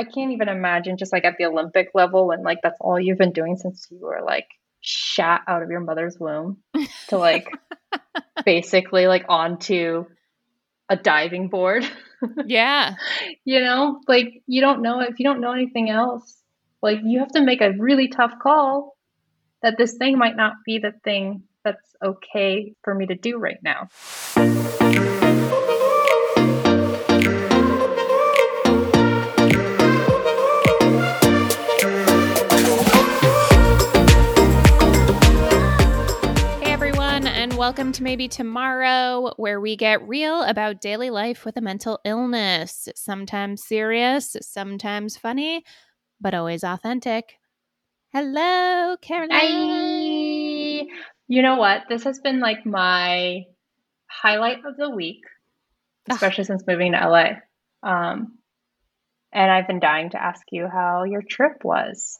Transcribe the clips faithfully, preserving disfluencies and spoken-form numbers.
I can't even imagine just like at the Olympic level when like that's all you've been doing since you were like shat out of your mother's womb to like basically like onto a diving board. Yeah. You know, like you don't know if you don't know anything else, like you have to make a really tough call that this thing might not be the thing that's okay for me to do right now. Welcome to Maybe Tomorrow, where we get real about daily life with a mental illness. Sometimes serious, sometimes funny, but always authentic. Hello, Caroline. Hi. You know what? This has been like my highlight of the week, especially Ugh. since moving to L A. Um, and I've been dying to ask you how your trip was.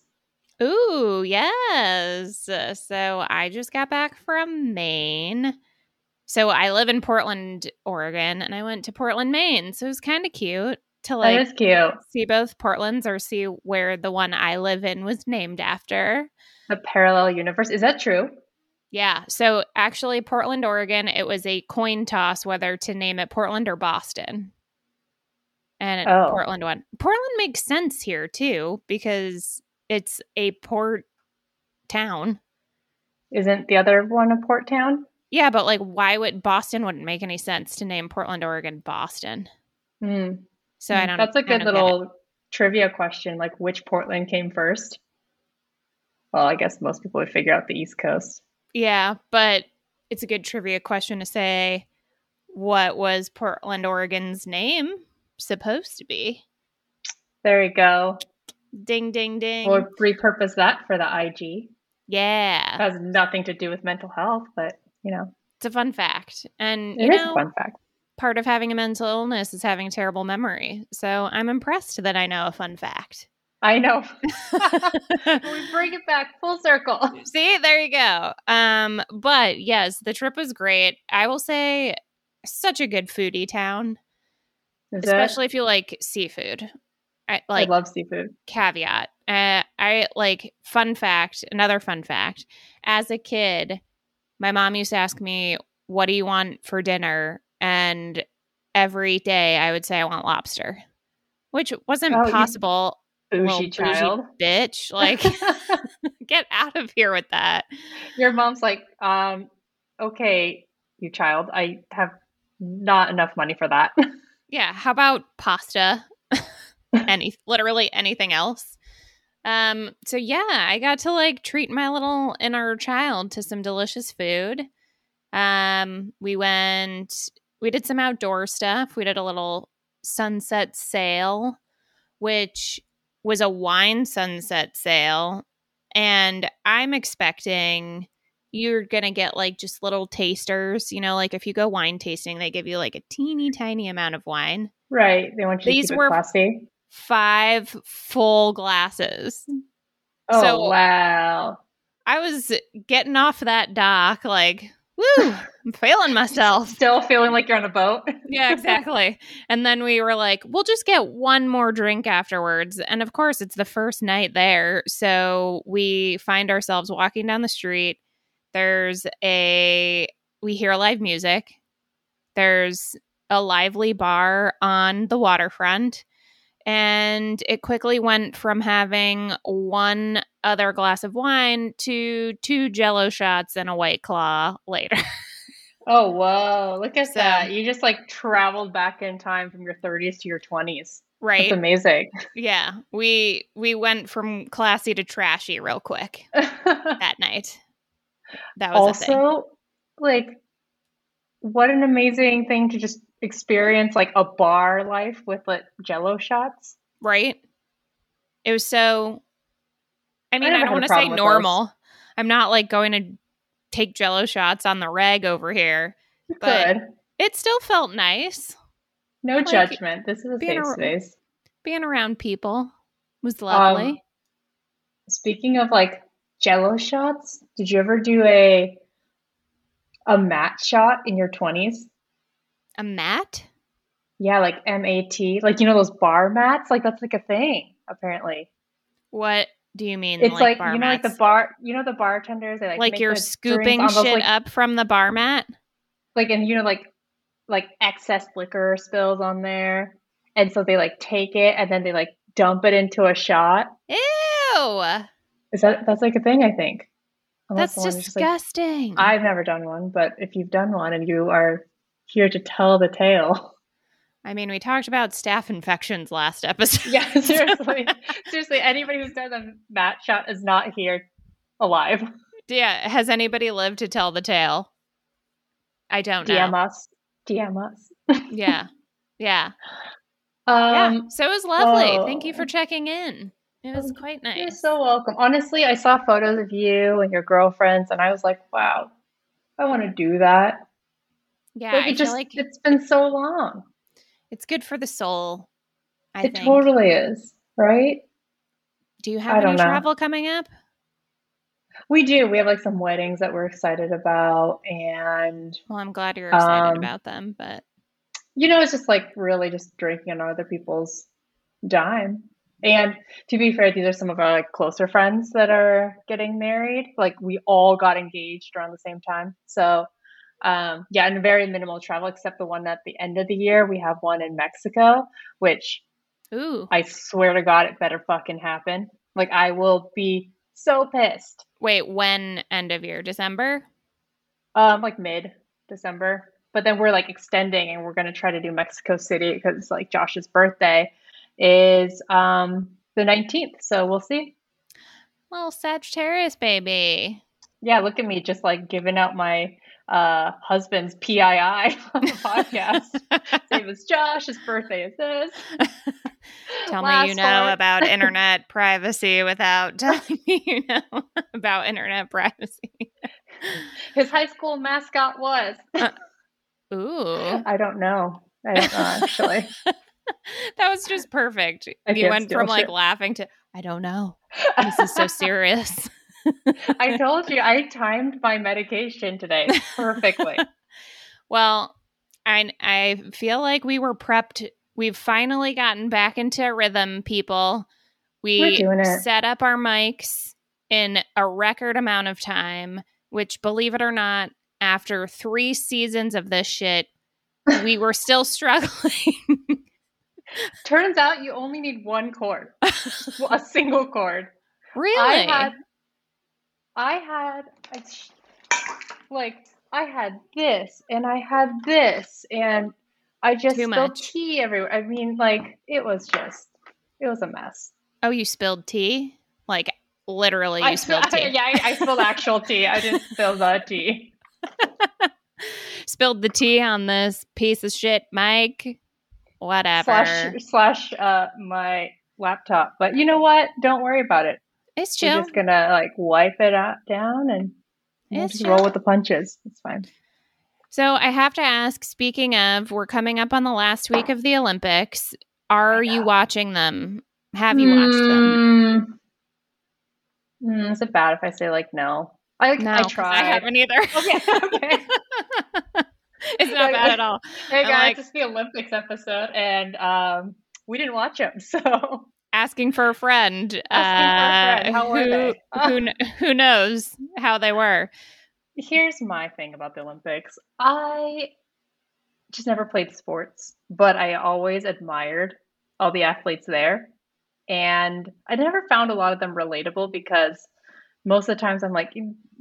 Ooh, yes. So I just got back from Maine. So I live in Portland, Oregon, and I went to Portland, Maine. So it was kind of cute to like that is cute. see both Portlands or see where the one I live in was named after. A parallel universe. Is that true? Yeah. So actually Portland, Oregon, it was a coin toss whether to name it Portland or Boston. And oh. Portland won. Portland makes sense here too because it's a port town. Isn't the other one a port town? Yeah, but like why would Boston wouldn't make any sense to name Portland, Oregon, Boston. Mm. So I don't know. That's a good little trivia question, like which Portland came first? Well, I guess most people would figure out the East Coast. Yeah, but it's a good trivia question to say what was Portland, Oregon's name supposed to be? There you go. Ding, ding, ding. Or repurpose that for the I G. Yeah. It has nothing to do with mental health, but, you know. It's a fun fact. And, you know, it is a fun fact. Part of having a mental illness is having terrible memory. So I'm impressed that I know a fun fact. I know. We bring it back full circle. See, there you go. Um, but, yes, the trip was great. I will say such a good foodie town, is especially it? if you like seafood. I, like, I love seafood. Caveat. Uh, I like fun fact. Another fun fact. As a kid, my mom used to ask me, what do you want for dinner? And every day I would say I want lobster, which wasn't oh, possible. You bougie well, child. Bougie bitch. Like, get out of here with that. Your mom's like, um, okay, you child. I have not enough money for that. Yeah. How about pasta? Any literally anything else. Um, so yeah, I got to like treat my little inner child to some delicious food. Um, we went, we did some outdoor stuff. We did a little sunset sail, which was a wine sunset sail. And I'm expecting you're going to get like just little tasters, you know, like if you go wine tasting, they give you like a teeny tiny amount of wine. Right. They want you These to keep it classy. Five full glasses. Oh, so wow. I was getting off that dock like, woo, I'm feeling myself. Still feeling like you're on a boat. Yeah, exactly. And then we were like, we'll just get one more drink afterwards. And of course, it's the first night there. So we find ourselves walking down the street. There's a, we hear live music. There's a lively bar on the waterfront. And it quickly went from having one other glass of wine to two Jell-O shots and a White Claw later. Oh, whoa. Look at so, that. You just like traveled back in time from your thirties to your twenties. Right. It's amazing. Yeah. We we went from classy to trashy real quick that night. That was also, a thing. Also, like, what an amazing thing to just experience like a bar life with like Jell-O shots. Right. It was so, I mean, I, I don't want to say normal. Those. I'm not like going to take Jell-O shots on the reg over here, but Good. it still felt nice. No like, judgment. This is a safe ar- space. Being around people was lovely. Um, speaking of like Jell-O shots, did you ever do a a mat shot in your twenties? A mat? Yeah, like M A T, like, you know, those bar mats, like that's like a thing apparently. What do you mean? It's like, like bar you know, mats? Like the bar, you know, the bartenders, they like like make you're scooping shit those, like, up from the bar mat, like, and you know, like like excess liquor spills on there, and so they like take it and then they like dump it into a shot. Ew! Is that that's like a thing? I think. Unless that's disgusting. Like, I've never done one, but if you've done one and you are here to tell the tale. I mean, we talked about staph infections last episode. Yeah, seriously. seriously, anybody who's done a mat shot is not here alive. Yeah, has anybody lived to tell the tale? I don't know. D M us. D M us. yeah. Yeah. Um, yeah. So it was lovely. Oh. Thank you for checking in. It was quite nice. You're so welcome. Honestly, I saw photos of you and your girlfriends, and I was like, wow, I want to do that. Yeah, like, it I just, feel like it's been so long. It's good for the soul, I it think. It totally is, right? Do you have I any travel coming up? We do. We have like some weddings that we're excited about, and well, I'm glad you're excited um, about them, but you know, it's just like really just drinking on other people's dime. And to be fair, these are some of our like closer friends that are getting married. Like we all got engaged around the same time. So um, yeah, and very minimal travel, except the one at the end of the year. We have one in Mexico, which ooh, I swear to God, it better fucking happen. Like I will be so pissed. Wait, when end of year? December? Um, like mid-December. But then we're like extending and we're going to try to do Mexico City because like Josh's birthday is um the nineteenth, so we'll see. Little Sagittarius baby. Yeah, look at me just like giving out my uh husband's P I I on the podcast. His name is Josh, his birthday is this. Tell Last me you know time. About internet privacy without telling me you know about internet privacy. His high school mascot was uh, ooh. I don't know. I don't know actually. That was just perfect. I you went from like it. laughing to, I don't know. This is so serious. I told you I timed my medication today perfectly. Well, I, I feel like we were prepped. We've finally gotten back into a rhythm, people. We set up our mics in a record amount of time, which believe it or not, after three seasons of this shit, we were still struggling. Turns out you only need one chord, well, a single chord. Really? I had, I had, like, I had this, and I had this, and I just Too spilled much. tea everywhere. I mean, like, it was just, it was a mess. Oh, you spilled tea? Like, literally, you I, spilled I, tea. Yeah, I, I spilled actual tea. I didn't spill the tea. Spilled the tea on this piece of shit, Mike. Whatever. Slash, slash uh, my laptop. But you know what? Don't worry about it. It's chill. I'm just going to like wipe it out down and we'll just chill. roll with the punches. It's fine. So I have to ask, speaking of, we're coming up on the last week of the Olympics. Are you watching them? Have you mm. watched them? Mm, is it bad if I say like no? I, no, I tried. I haven't either. Okay. Okay. It's not like, bad at all. Hey guys, like, it's the Olympics episode, and um, we didn't watch them. So asking for a friend, asking uh, for a friend. How who, were they? Who who knows how they were? Here's my thing about the Olympics. I just never played sports, but I always admired all the athletes there, and I never found a lot of them relatable because most of the times I'm like,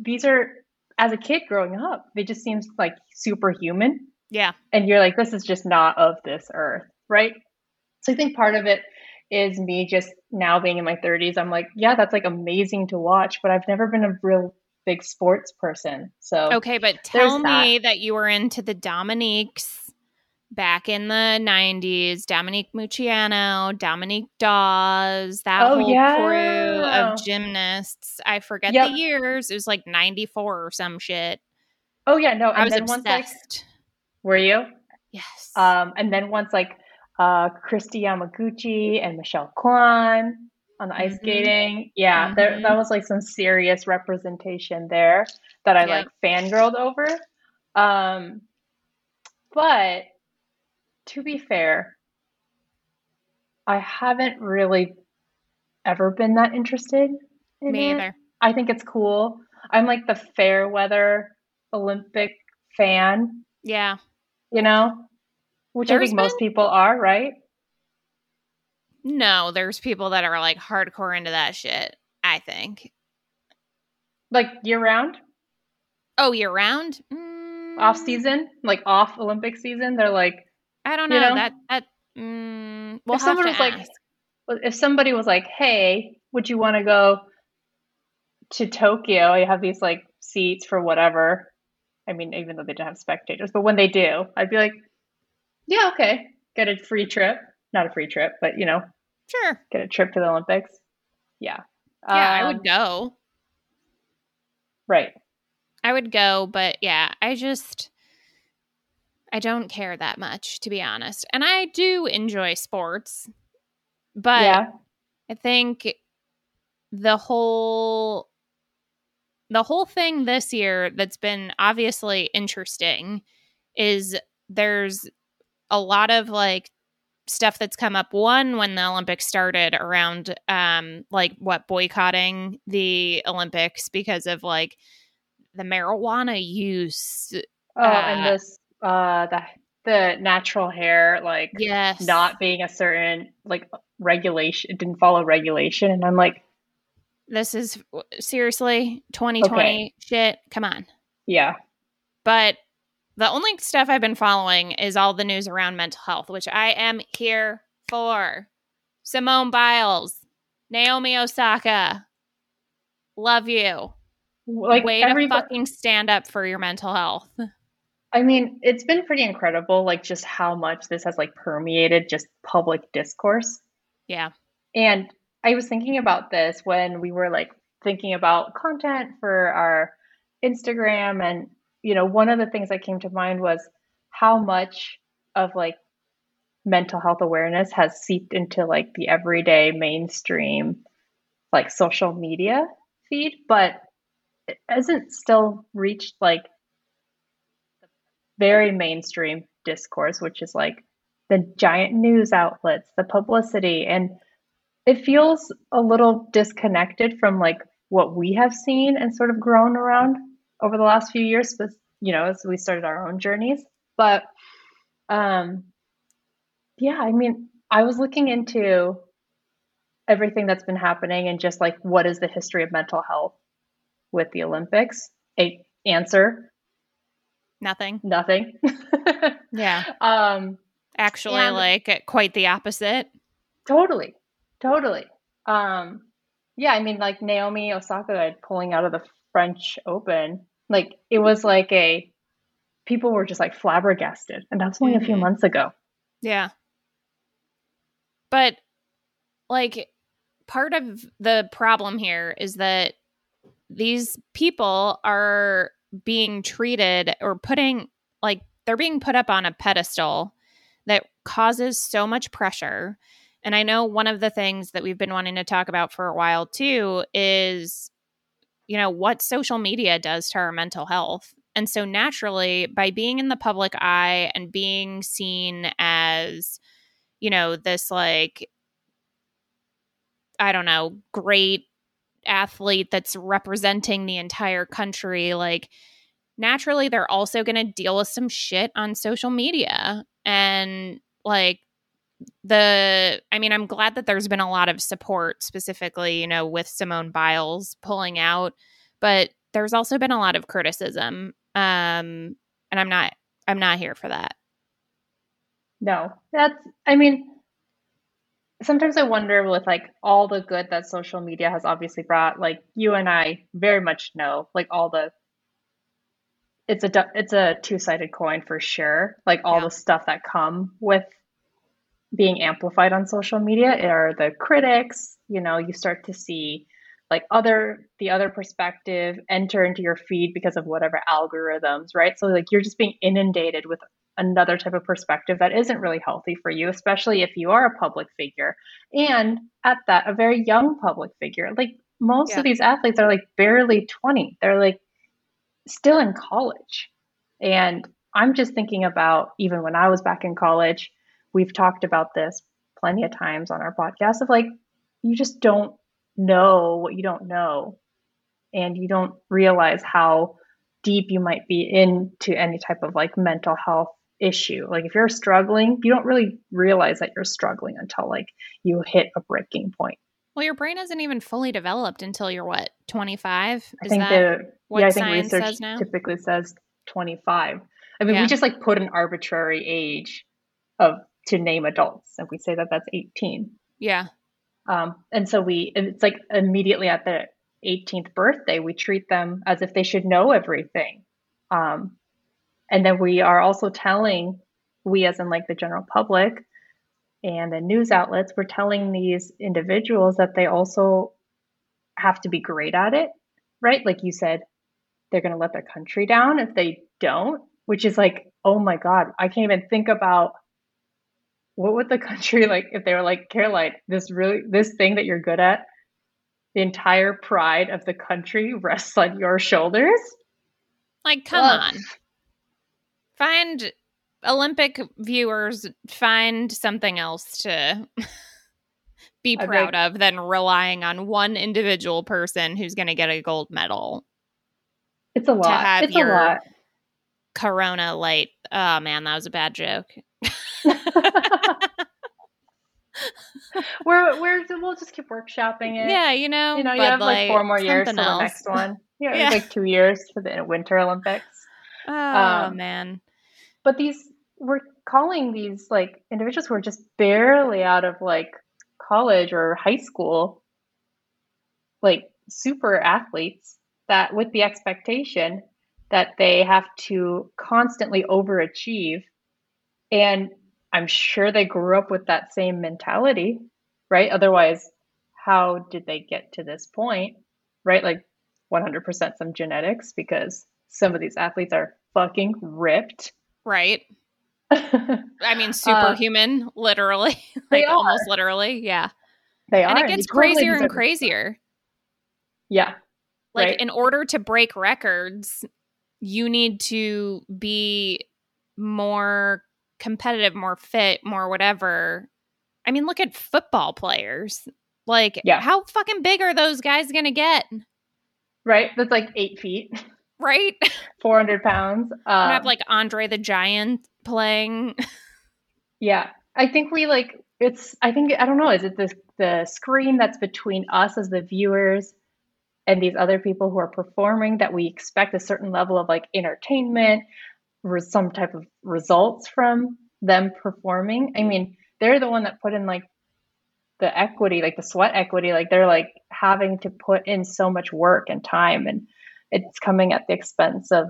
these are. As a kid growing up, they just seems like superhuman. Yeah. And you're like, this is just not of this earth, right? So I think part of it is me just now being in my thirties. I'm like, yeah, that's like amazing to watch, but I've never been a real big sports person. So okay, but tell me that. that you were into the Dominiques back in the nineties, Dominique Moceanu, Dominique Dawes, that oh, whole yeah. crew of gymnasts. I forget yep. the years. It was like ninety-four or some shit. Oh, yeah. No, and I was then obsessed. Once, like, were you? Yes. Um, and then once, like, uh, Christy Yamaguchi and Michelle Kwan on the mm-hmm. ice skating. Yeah, mm-hmm. there, that was, like, some serious representation there that I, yep. like, fangirled over. Um, but to be fair, I haven't really ever been that interested in Me it. Either. I think it's cool. I'm like the fair weather Olympic fan. Yeah. You know, which there's I think been... most people are, right? No, there's people that are like hardcore into that shit, I think. Like year round? Oh, year round? Mm. Off season? Like off Olympic season? They're like, I don't know. You know? That, that, mm, we'll if have to was ask. Like, if somebody was like, hey, would you want to go to Tokyo? You have these like seats for whatever. I mean, even though they don't have spectators, but when they do, I'd be like, yeah, okay. Get a free trip. Not a free trip, but you know, sure. Get a trip to the Olympics. Yeah. Yeah, um, I would go. Right. I would go, but yeah, I just, I don't care that much, to be honest. And I do enjoy sports, but yeah. I think the whole, the whole thing this year that's been obviously interesting is there's a lot of like stuff that's come up. One, when the Olympics started around, um, like what boycotting the Olympics because of like the marijuana use. Oh, uh, and this, uh, the the natural hair, like yes. not being a certain like regulation. It didn't follow regulation, and I'm like, this is seriously twenty twenty okay. shit. Come on. Yeah, but. The only stuff I've been following is all the news around mental health, which I am here for. Simone Biles, Naomi Osaka, love you. Like Way every- to fucking stand up for your mental health. I mean, it's been pretty incredible, like just how much this has like permeated just public discourse. Yeah. And I was thinking about this when we were like thinking about content for our Instagram, and you know, one of the things that came to mind was how much of like mental health awareness has seeped into like the everyday mainstream, like social media feed, but it hasn't still reached like the very mainstream discourse, which is like the giant news outlets, the publicity. And it feels a little disconnected from like what we have seen and sort of grown around over the last few years, but you know, as we started our own journeys. But um, yeah, I mean, I was looking into everything that's been happening and just like, what is the history of mental health with the Olympics? A answer. Nothing. Nothing. Yeah. Um, Actually, and, like quite the opposite. Totally. Totally. Um, yeah. I mean, like Naomi Osaka pulling out of the French Open, like it was like a people were just like flabbergasted, and that's only mm-hmm. a few months ago. Yeah, but like part of the problem here is that these people are being treated or putting like they're being put up on a pedestal that causes so much pressure. And I know one of the things that we've been wanting to talk about for a while too is you know, what social media does to our mental health. And so naturally, by being in the public eye and being seen as, you know, this like, I don't know, great athlete that's representing the entire country, like naturally they're also going to deal with some shit on social media. And like The, I mean, I'm glad that there's been a lot of support specifically, you know, with Simone Biles pulling out, but there's also been a lot of criticism. Um, and I'm not, I'm not here for that. No, that's, I mean, sometimes I wonder with like all the good that social media has obviously brought, like you and I very much know, like all the, it's a, it's a two-sided coin for sure. Like all yeah. the stuff that come with being amplified on social media are the critics. You know, you start to see like other, the other perspective enter into your feed because of whatever algorithms, right? So like you're just being inundated with another type of perspective that isn't really healthy for you, especially if you are a public figure. And at that, a very young public figure. Like most yeah. of these athletes are like barely twenty. They're like still in college. And I'm just thinking about even when I was back in college, we've talked about this plenty of times on our podcast of like, you just don't know what you don't know. And you don't realize how deep you might be into any type of like mental health issue. Like if you're struggling, you don't really realize that you're struggling until like you hit a breaking point. Well, your brain isn't even fully developed until you're what, twenty-five? Is I think that the, what yeah, I think research says now? Typically says twenty-five. I mean, yeah. we just like put an arbitrary age of to name adults, and we say that that's eighteen. Yeah. Um, and so we, it's like immediately at the eighteenth birthday, we treat them as if they should know everything. Um, and then we are also telling, we as in like the general public and the news outlets, we're telling these individuals that they also have to be great at it, right? Like you said, they're going to let their country down if they don't, which is like, oh my God, I can't even think about what would the country like if they were like, Caroline, this really, this thing that you're good at, the entire pride of the country rests on your shoulders. Like, come Ugh. on. Find Olympic viewers, find something else to be proud like, of than relying on one individual person who's going to get a gold medal. It's a lot. To have it's your a lot. Corona light. Oh, man, that was a bad joke. we're we're we'll just keep workshopping it. Yeah, you know, you know, you have like, like four more years to the else. next one. Yeah, yeah. It's like two years for the Winter Olympics. Oh um, man! But these we're calling these like individuals who are just barely out of like college or high school, like super athletes that with the expectation that they have to constantly overachieve. And I'm sure they grew up with that same mentality, right? Otherwise, how did they get to this point, right? Like one hundred percent some genetics, because some of these athletes are fucking ripped. Right. I mean, superhuman, uh, literally. Like almost literally. Yeah. They are. And it gets crazier and crazier. Yeah. Like right? In order to break records, you need to be more competitive, more fit, more whatever. I mean, look at football players. Like, yeah. how fucking big are those guys going to get? Right? That's like eight feet. Right? four hundred pounds. Um, I have like Andre the Giant playing. Yeah. I think we like, it's, I think, I don't know, is it the, the screen that's between us as the viewers and these other people who are performing that we expect a certain level of like entertainment, some type of results from them performing. I mean, they're the one that put in like the equity, like the sweat equity, like they're like having to put in so much work and time, and it's coming at the expense of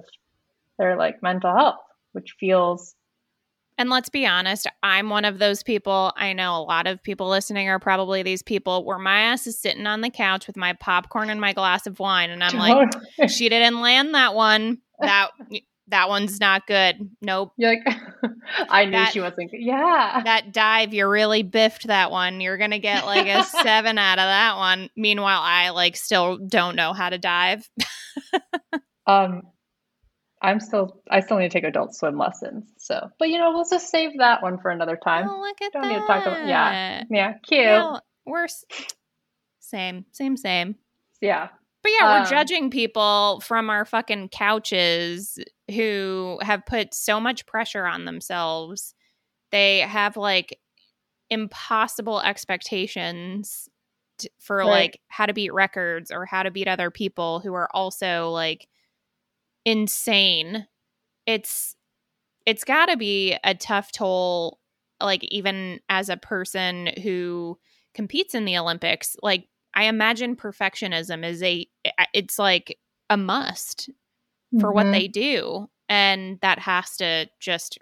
their like mental health, which feels. And let's be honest, I'm one of those people. I know a lot of people listening are probably these people where my ass is sitting on the couch with my popcorn and my glass of wine. And I'm like, she didn't land that one. That That one's not good. Nope. You're like, I knew that, she wasn't good. Yeah. That dive, you really biffed that one. You're going to get like a seven out of that one. Meanwhile, I like still don't know how to dive. um, I'm still, I still need to take adult swim lessons. So, but you know, we'll just save that one for another time. Oh, look at don't that. Need to talk about, yeah. Yeah. Cute. Well, we're same, same, same. Yeah. But yeah, we're um, judging people from our fucking couches who have put so much pressure on themselves. They have like impossible expectations t- for right. like how to beat records or how to beat other people who are also like insane. It's it's got to be a tough toll, like even as a person who competes in the Olympics, like I imagine perfectionism is a, it's like a must for mm-hmm. what they do. And that has to just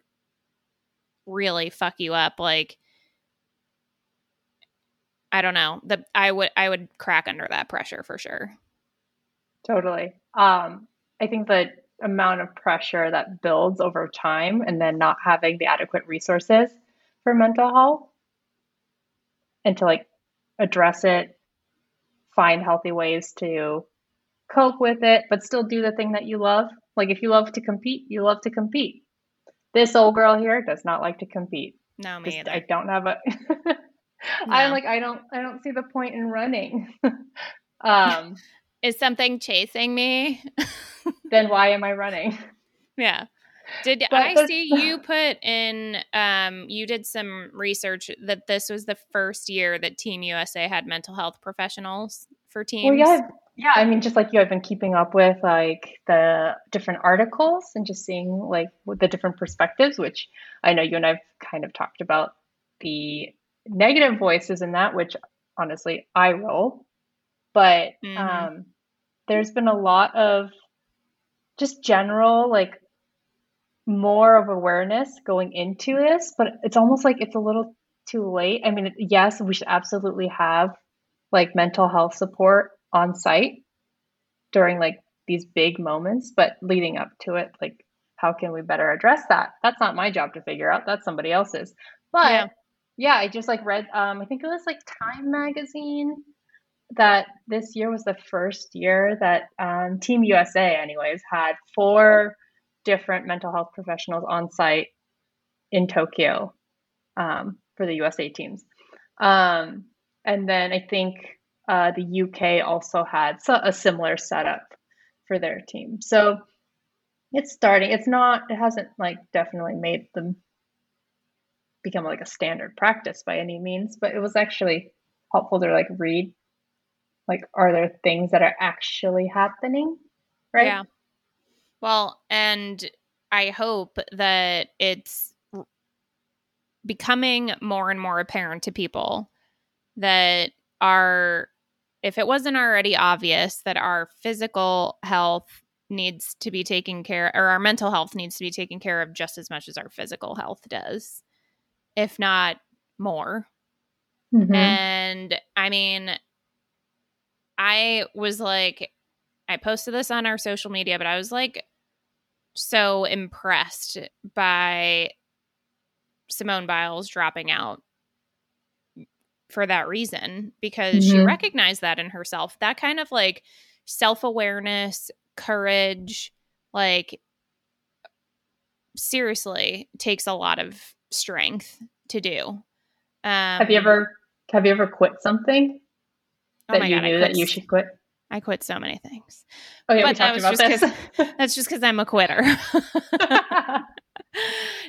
really fuck you up. Like, I don't know the I would, I would crack under that pressure for sure. Totally. Um, I think the amount of pressure that builds over time and then not having the adequate resources for mental health and to like address it, find healthy ways to cope with it, but still do the thing that you love. Like if you love to compete, you love to compete. This old girl here does not like to compete. No, me either. I don't have a. no. I'm like I don't I don't see the point in running. um, Is something chasing me? Then why am I running? Yeah. Did but I see you put in, um, you did some research that this was the first year that Team U S A had mental health professionals for teams? Well, yeah, yeah. I mean, just like you, I've been keeping up with like the different articles and just seeing like the different perspectives, which I know you and I've kind of talked about the negative voices in that, which honestly I roll, but mm-hmm. um, there's been a lot of just general, like, more of awareness going into this, but it's almost like it's a little too late. I mean, yes, we should absolutely have like mental health support on site during like these big moments, but leading up to it, like how can we better address that? That's not my job to figure out. That's somebody else's. But yeah, yeah I just like read, um, I think it was like Time magazine that this year was the first year that um, Team U S A anyways had four different mental health professionals on site in Tokyo um, for the U S A teams. Um, and then I think uh, the U K also had a similar setup for their team. So it's starting, it's not, it hasn't like definitely made them become like a standard practice by any means, but it was actually helpful to like read, like, are there things that are actually happening? Right. Yeah. Well, and I hope that it's becoming more and more apparent to people that our, if it wasn't already obvious, that our physical health needs to be taken care of, or our mental health needs to be taken care of just as much as our physical health does, if not more. Mm-hmm. And I mean, I was like, I posted this on our social media, but I was like, so impressed by Simone Biles dropping out for that reason, because mm-hmm. she recognized that in herself, that kind of like self-awareness, courage, like seriously takes a lot of strength to do. Um, have you ever, have you ever quit something that oh my you God, knew that you should quit? I quit so many things. Oh, yeah, but we talked about this. That's just because I'm a quitter.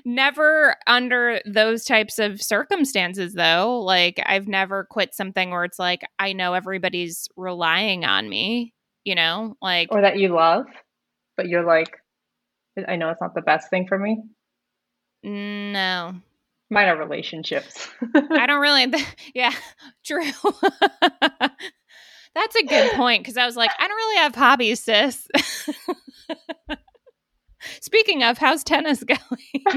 Never under those types of circumstances, though. Like, I've never quit something where it's like, I know everybody's relying on me, you know? like, Or that you love, but you're like, I know it's not the best thing for me. No. Mine are relationships. I don't really. Yeah, true. That's a good point, because I was like, I don't really have hobbies, sis. Speaking of, how's tennis going?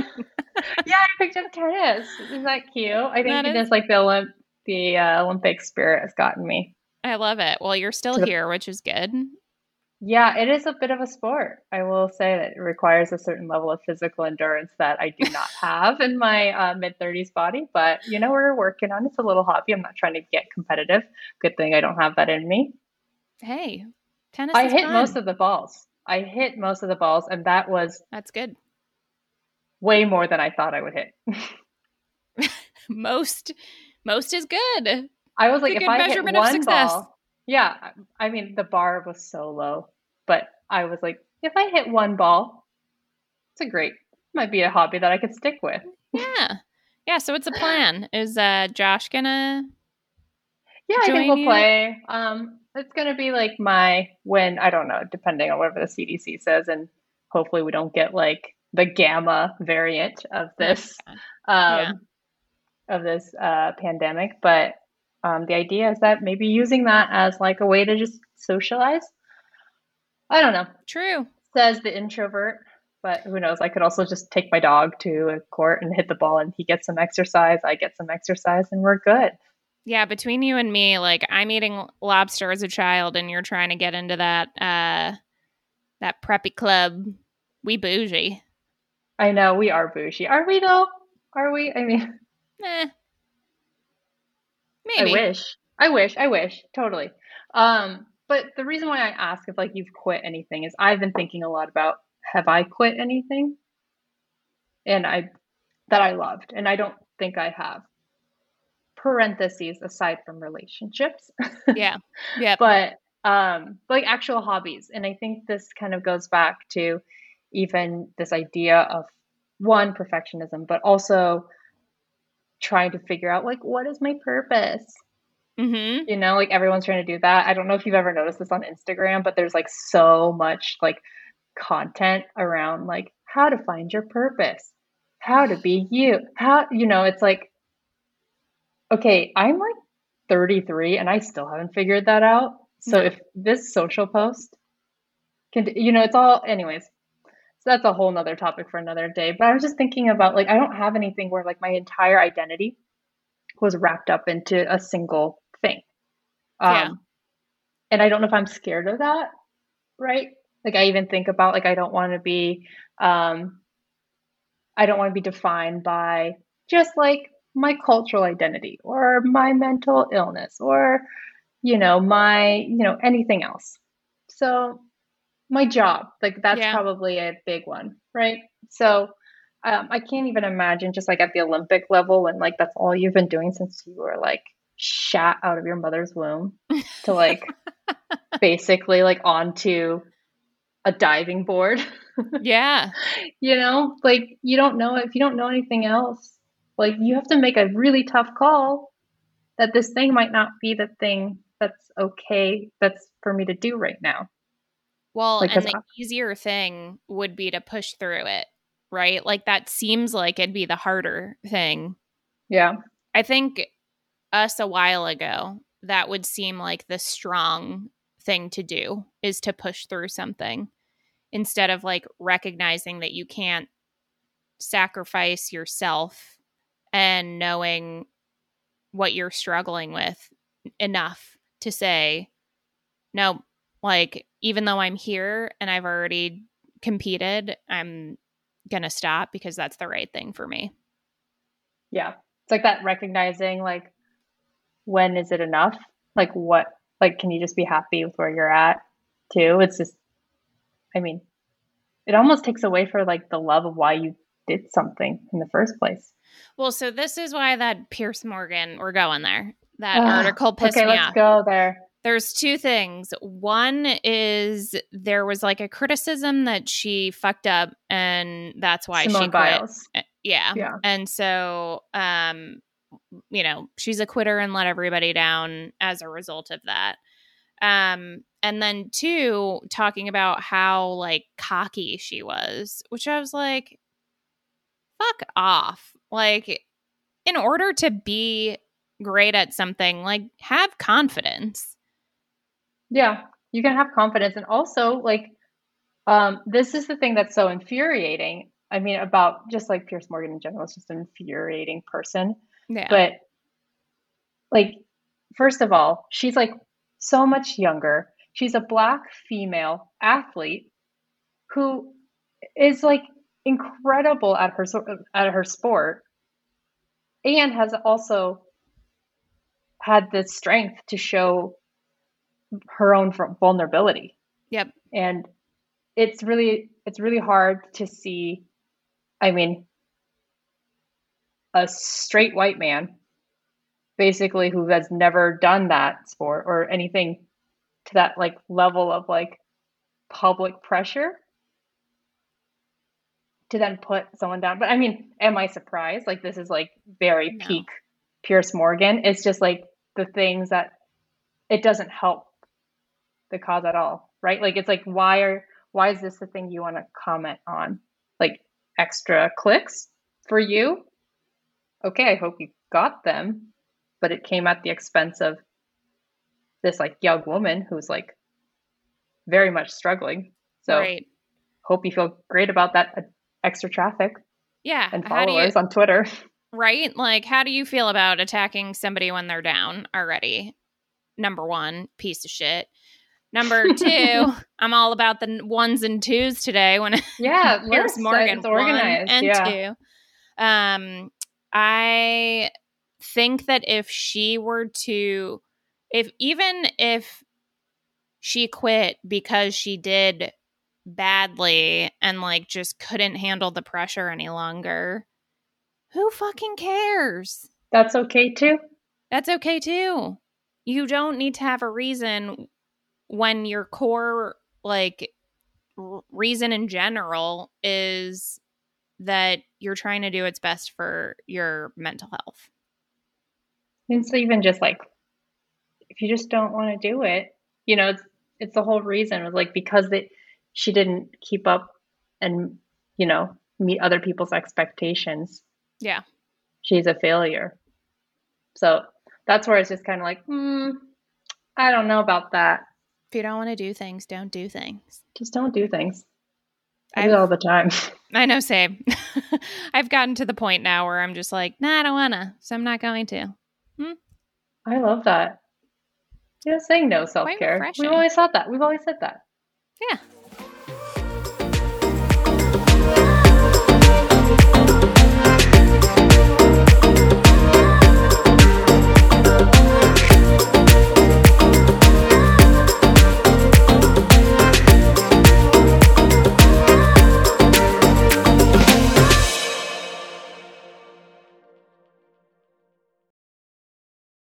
Yeah, I picked up tennis. Isn't that cute? I think is- just like the Olymp- the uh, Olympic spirit has gotten me. I love it. Well, you're still here, which is good. Yeah, it is a bit of a sport. I will say that it requires a certain level of physical endurance that I do not have in my uh, mid-thirties body. But, you know, we're working on it. It's a little hobby. I'm not trying to get competitive. Good thing I don't have that in me. Hey, tennis I is hit fun. most of the balls. I hit most of the balls, and that was... That's good. Way more than I thought I would hit. most most is good. I was like, if I hit one ball... Yeah, I mean, the bar was so low, but I was like, if I hit one ball, it's a great, might be a hobby that I could stick with. Yeah. Yeah, so what's the plan? Is uh, Josh going to Yeah, I think we'll you? play. Um, it's going to be like my, when, I don't know, depending on whatever the C D C says, and hopefully we don't get like the gamma variant of this, um, yeah. of this uh, pandemic, but Um, the idea is that maybe using that as like a way to just socialize. I don't know. True. Says the introvert, but who knows? I could also just take my dog to a court and hit the ball, and he gets some exercise, I get some exercise, and we're good. Yeah. Between you and me, like I'm eating lobster as a child and you're trying to get into that, uh, that preppy club. We bougie. I know we are bougie. Are we though? Are we? I mean, eh. Maybe. I wish, I wish, I wish, totally. Um, but the reason why I ask if like you've quit anything is I've been thinking a lot about, have I quit anything? And I, that I loved. And I don't think I have. Parentheses aside from relationships. Yeah. Yeah. But um, like actual hobbies. And I think this kind of goes back to even this idea of one, perfectionism, but also trying to figure out like, what is my purpose? Mm-hmm. You know, like everyone's trying to do that. I don't know if you've ever noticed this on Instagram, but there's like so much like content around like how to find your purpose, how to be you, how, you know, it's like, okay, I'm like thirty-three and I still haven't figured that out. So if this social post can, you know, it's all anyways, so that's a whole nother topic for another day. But I was just thinking about like, I don't have anything where like my entire identity was wrapped up into a single thing. Um, yeah. And I don't know if I'm scared of that. Right. Like I even think about like, I don't want to be, um, I don't want to be defined by just like my cultural identity or my mental illness or, you know, my, you know, anything else. So my job, like that's yeah. probably a big one. Right. So Um, I can't even imagine just like at the Olympic level when like that's all you've been doing since you were like shot out of your mother's womb to like basically like onto a diving board. Yeah. You know, like you don't know if you don't know anything else, like you have to make a really tough call that this thing might not be the thing that's okay. That's for me to do right now. Well, like, and the I- easier thing would be to push through it. Right? Like that seems like it'd be the harder thing. Yeah. I think us a while ago, that would seem like the strong thing to do is to push through something instead of like recognizing that you can't sacrifice yourself and knowing what you're struggling with enough to say, no, like even though I'm here and I've already competed, I'm gonna stop because that's the right thing for me. Yeah. It's like that recognizing like when is it enough? Like what, like can you just be happy with where you're at too? It's just, I mean, it almost takes away for like the love of why you did something in the first place. Well, so this is why that Piers Morgan, we're going there. That uh, article pissed okay, me off. Okay, let's go there. There's two things. One is there was like a criticism that she fucked up and that's why Simone she quit. Biles. Yeah. yeah. And so, um, you know, she's a quitter and let everybody down as a result of that. Um, and then two, talking about how like cocky she was, which I was like, fuck off. Like in order to be great at something, like have confidence. Yeah, you can have confidence. And also, like, um, this is the thing that's so infuriating. I mean, about just like Piers Morgan in general, is just an infuriating person. Yeah. But, like, first of all, she's like so much younger. She's a Black female athlete who is like incredible at her at her sport, and has also had the strength to show her own vulnerability. Yep. And it's really, it's really hard to see. I mean, a straight white man basically who has never done that sport or anything to that like level of like public pressure to then put someone down. But I mean, am I surprised? Like this is like very no. peak Piers Morgan. It's just like the things that it doesn't help the cause at all, right? Like, it's like, why are, why is this the thing you want to comment on? Like extra clicks for you? Okay. I hope you got them, but it came at the expense of this like young woman who's like very much struggling. So right. Hope you feel great about that extra traffic. Yeah. And followers you, on Twitter. Right. Like, how do you feel about attacking somebody when they're down already? Number one, piece of shit. Number two, I'm all about the ones and twos today. When yeah, Piers Morgan organized one and yeah. two. Um, I think that if she were to, if even if she quit because she did badly and like just couldn't handle the pressure any longer, Who fucking cares? That's okay too. That's okay too. You don't need to have a reason when your core, like, r- reason in general is that you're trying to do what's best for your mental health. And so even just like, if you just don't want to do it, you know, it's, it's the whole reason was like, because they, she didn't keep up and, you know, meet other people's expectations. Yeah. She's a failure. So that's where it's just kind of like, hmm, I don't know about that. If you don't want to do things, don't do things. Just don't do things. I do it all the time. I know, same. I've gotten to the point now where I'm just like, nah, I don't want to, so I'm not going to. Hmm? I love that. You know, saying no self-care. We've always thought that. We've always said that. Yeah.